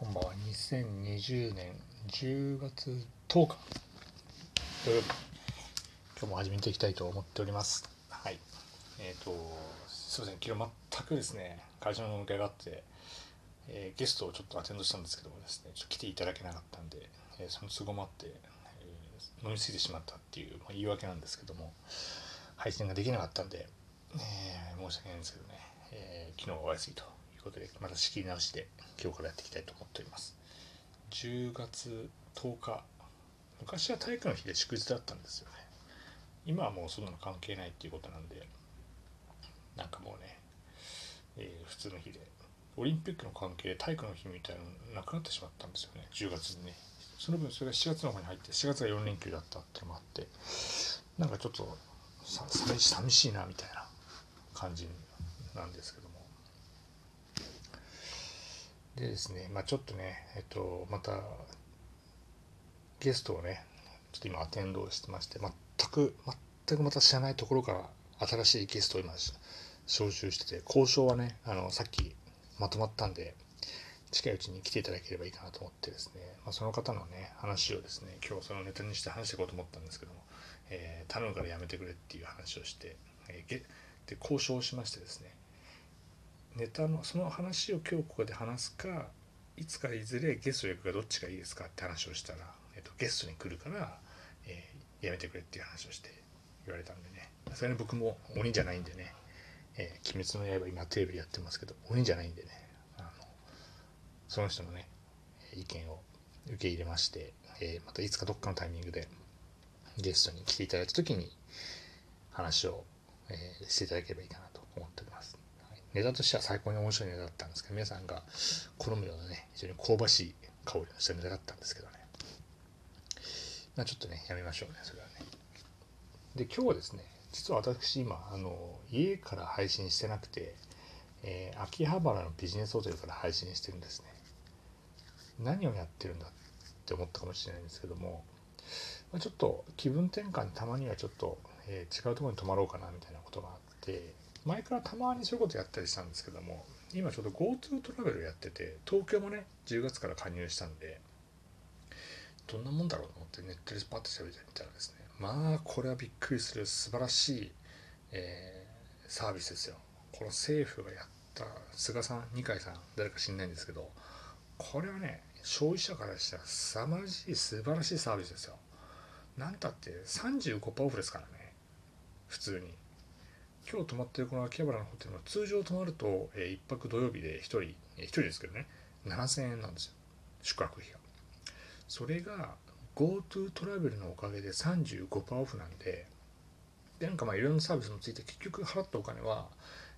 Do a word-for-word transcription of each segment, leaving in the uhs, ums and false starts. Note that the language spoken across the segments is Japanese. こんばんは。にせんにじゅうねんじゅうがつとおか土曜日、今日も始めていきたいと思っております。はいえーとすいません、昨日全くですね会社の向かいがあって、えー、ゲストをちょっとアテンドしたんですけどもですねちょっと来ていただけなかったんで、えー、その都合もあって、えー、飲み過ぎてしまったっていう、まあ、言い訳なんですけども配信ができなかったんで、えー、申し訳ないんですけどね、えー、昨日はお休みとということでまた仕切り直しで今日からやっていきたいと思っております。じゅうがつとおか、昔は体育の日で祝日だったんですよね。今はもうそんなの関係ないっていうことなんで、なんかもうね、えー、普通の日でオリンピックの関係で体育の日みたいなのなくなってしまったんですよね。じゅうがつにね、その分それがしがつの方に入ってしがつがよんれんきゅうだったってのもあって、なんかちょっとさ寂し、寂しいなみたいな感じなんですけども。でですね、まあ、ちょっとね、えっと、またゲストをねちょっと今アテンドしてまして、全く全くまた知らないところから新しいゲストを今招集してて、交渉はねあのさっきまとまったんで近いうちに来ていただければいいかなと思ってですね、まあ、その方のね話をですね今日そのネタにして話していこうと思ったんですけども、えー、頼むからやめてくれっていう話をして、えー、で交渉をしましてですね、ネタのその話を今日ここで話すか、いつかいずれゲスト役がどっちがいいですかって話をしたら、えっと、ゲストに来るから、えー、やめてくれっていう話をして言われたんでね、それに僕も鬼じゃないんでね、えー、鬼滅の刃今テレビやってますけど鬼じゃないんでね、あのその人のね意見を受け入れまして、えー、またいつかどっかのタイミングでゲストに来ていただいた時に話を、えー、していただければいいかなと思っております。ネタとしては最高に面白いネタだったんですけど、皆さんが好むようなね非常に香ばしい香りのしたネタだったんですけどね、まあ、ちょっとねやめましょうねそれはね。で今日はですね、実は私今あの家から配信してなくて、えー、秋葉原のビジネスホテルから配信してるんですね。何をやってるんだって思ったかもしれないんですけども、まあ、ちょっと気分転換にたまにはちょっと、えー、違うところに泊まろうかなみたいなことがあって、前からたまにそういうことやったりしたんですけども、今ちょうど GoTo トラベルやってて、東京もねじゅうがつから加入したんでどんなもんだろうと思ってネットでパッと調べてみたらですね、まあこれはびっくりする素晴らしい、えー、サービスですよ。この政府がやった菅さん二階さん誰か知んないんですけど、これはね消費者からしたら凄まじい素晴らしいサービスですよ。なんたって さんじゅうごパーセント オフですからね。普通に今日泊まってるこの秋葉原のホテルの通常泊まると、えー、いっぱく土曜日でひとり、えー、ひとりですけどねななせんえんなんですよ宿泊費が。それが GoTo トラベルのおかげで さんじゅうごパーセント オフなんで、でなんかまあいろんなサービスもついて結局払ったお金は、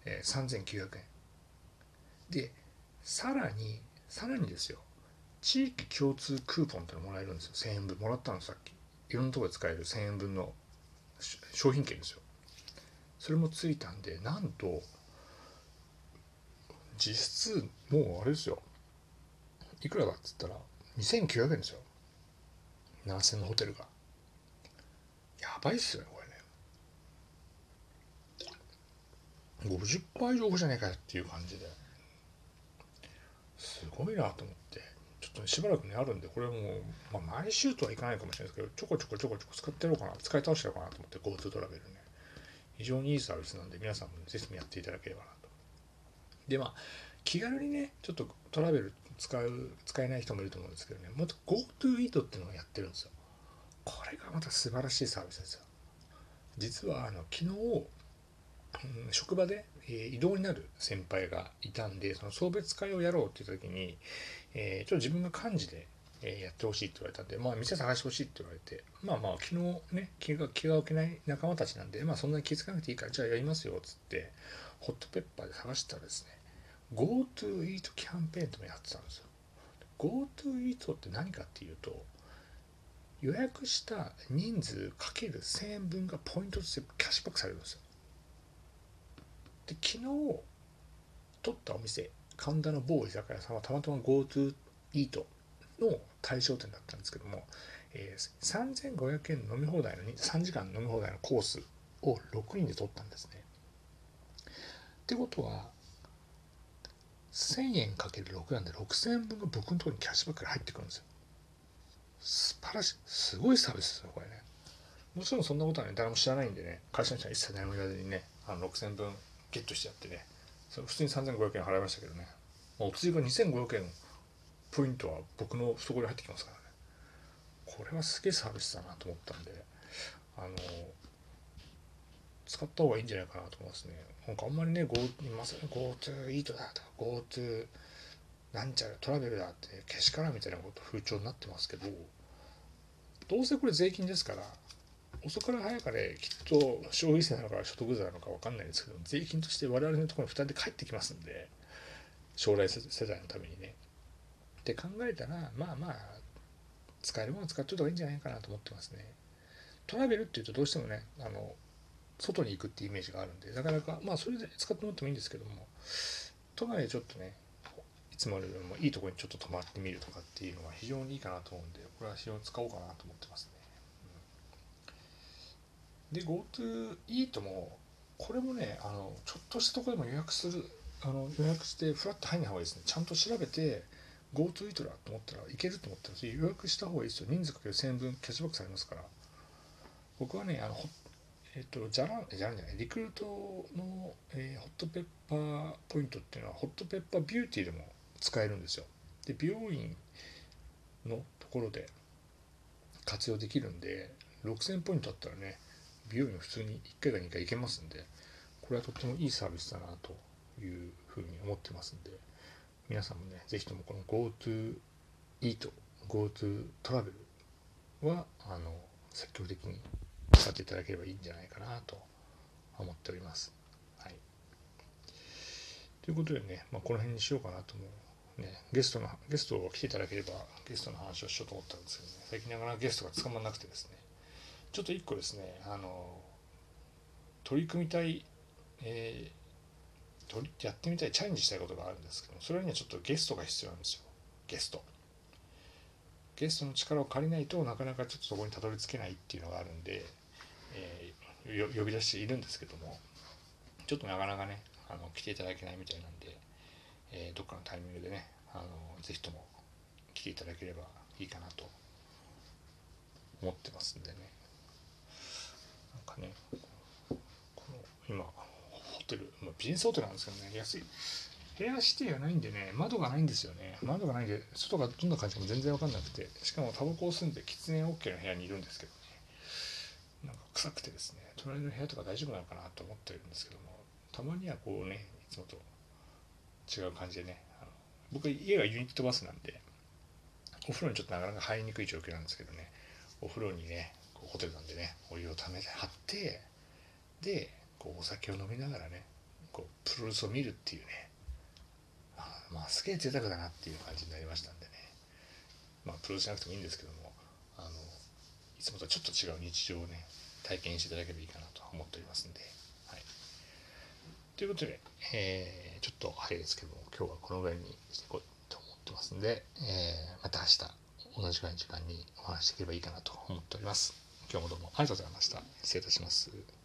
えー、さんぜんきゅうひゃくえんで、さらにさらにですよ、地域共通クーポンってのもらえるんですよ。せんえんぶんもらったのさっき、いろんなところで使えるせんえんぶんの商品券ですよ。それもついたんで、なんと実質もうあれですよ、いくらだっつったらにせんきゅうひゃくえんですよ、ななせんのホテルが。やばいっすよねこれね、 ごじゅっパーセント 以上じゃねえかよっていう感じで、すごいなと思って、ちょっと、ね、しばらくねあるんで、これはもう、まあ、毎週とはいかないかもしれないですけど、ちょこちょこちょこちょこ使ってやろうかな、使い倒してやろうかなと思って GoTo トラベルね、非常にいいサービスなんで、皆さんもぜひやっていただければなと。でまあ気軽にねちょっとトラベル使う使えない人もいると思うんですけどね、もっと GoTo イートっていうのをやってるんですよ。これがまた素晴らしいサービスですよ。実はあの昨日、うん、職場で、えー、異動になる先輩がいたんで、その送別会をやろうって言った時に、えー、ちょっと自分が幹事で、えー、やってほしいって言われたんで、まあ店探してほしいって言われて、まあまあ昨日ね気が気が置けない仲間たちなんで、まあそんなに気づかなくていいからじゃあやりますよっつってホットペッパーで探したらですね、 GoTo イートキャンペーンともやってたんですよ。 GoTo イートって何かっていうと、予約した人数かけるせんえんぶんがポイントとしてキャッシュバックされるんですよ。で昨日取ったお店、神田の某居酒屋さんはたまたま GoTo イートの対象店だったんですけども、えー、さんぜんごひゃくえん飲み放題のさんじかん飲み放題のコースをろくにんで取ったんですね。ってことはせんえんかけるろくなんでろくせんえんぶんが僕のところにキャッシュバックが入ってくるんですよ。素晴らしい、すごいサービスですよこれね。もちろんそんなことはね誰も知らないんでね、会社の人は一切何も言わずにね、あのろくせんえんぶんゲットしてやってね、それ普通にさんぜんごひゃくえん払いましたけどね、まあ、お釣りがにせんごひゃくえんポイントは僕のそこに入ってきますからね、これはすげえサービスだなと思ったんで、あの使った方がいいんじゃないかなと思いますね。なんかあんまりね、GoTo イートだとか GoTo なんちゃらトラベルだってけしからんみたいなこと風潮になってますけど、どうせこれ税金ですから、遅から早かね、きっと消費税なのか所得税なのか分かんないですけど、税金として我々のところに負担で返ってきますんで、将来世代のためにね。って考えたら、まあまあ、使えるものを使っといた方がいいんじゃないかなと思ってますね。トラベルっていうとどうしてもね、あの、外に行くってイメージがあるんで、なかなかまあそれで使ってもらってもいいんですけども、都内でちょっとねいつもよりもいいところにちょっと泊まってみるとかっていうのは非常にいいかなと思うんで、これは非常に使おうかなと思ってますね。うん、で GoTo イートもこれもね、あのちょっとしたところでも予約する、あの予約してフラッと入んない方がいいですね。ちゃんと調べて GoTo イートだと思ったらいけると思ったら予約した方がいいですよ。人数かけるせんえんぶんキャッシュバックされますから。僕はね、あのえっと、じゃらん、じゃらんじゃない、リクルートの、えー、ホットペッパーポイントっていうのは、ホットペッパービューティーでも使えるんですよ。で、美容院のところで活用できるんで、ろくせんポイントあったらね、美容院普通にいっかいかにかい行けますんで、これはとってもいいサービスだなというふうに思ってますんで、皆さんもね、ぜひともこの GoTo イート、GoTo トラベルは、あの、積極的に使っていただければいいんじゃないかなと思っております。はい、ということでね、まあ、この辺にしようかなと思う、ね、ゲストのゲストを来ていただければゲストの話をしようと思ったんですけどね、最近ながらゲストが捕まらなくてですね、ちょっと一個ですね、あの取り組みたい、えー、取りやってみたいチャレンジしたいことがあるんですけど、それにはちょっとゲストが必要なんですよ。ゲスト。ゲストの力を借りないとなかなかちょっとそこにたどり着けないっていうのがあるんで、えー、呼び出しているんですけども、ちょっとなかなかね、あの来ていただけないみたいなんで、えー、どっかのタイミングでね、あのぜひとも来ていただければいいかなと思ってますんでね。なんかね、この今ホテル、まあ、ビジネスホテルなんですけどね、安い部屋指定がないんでね、窓がないんですよね。窓がないんで外がどんな感じかも全然分かんなくて、しかもタバコを吸んで喫煙 OK の部屋にいるんですけど、なんか臭くてですね、隣の部屋とか大丈夫なのかなと思ってるんですけども、たまにはこうね、いつもと違う感じでね、あの僕家がユニットバスなんで、お風呂にちょっとなかなか入りにくい状況なんですけどね、お風呂にね、こうホテルなんでね、お湯をためて張って、で、こうお酒を飲みながらね、こうプロレスを見るっていうね、あまあすげえ贅沢だなっていう感じになりましたんでね、まあプロレスじゃなくてもいいんですけども、あのいつもとはちょっと違う日常をね、体験していただければいいかなと思っておりますんで、はい。ということで、えー、ちょっと早いですけども、今日はこのぐらいにしていこうと思ってますんで、えー、また明日、同じぐらいの時間にお話しできればいいかなと思っております。今日もどうもありがとうございました。失礼いたします。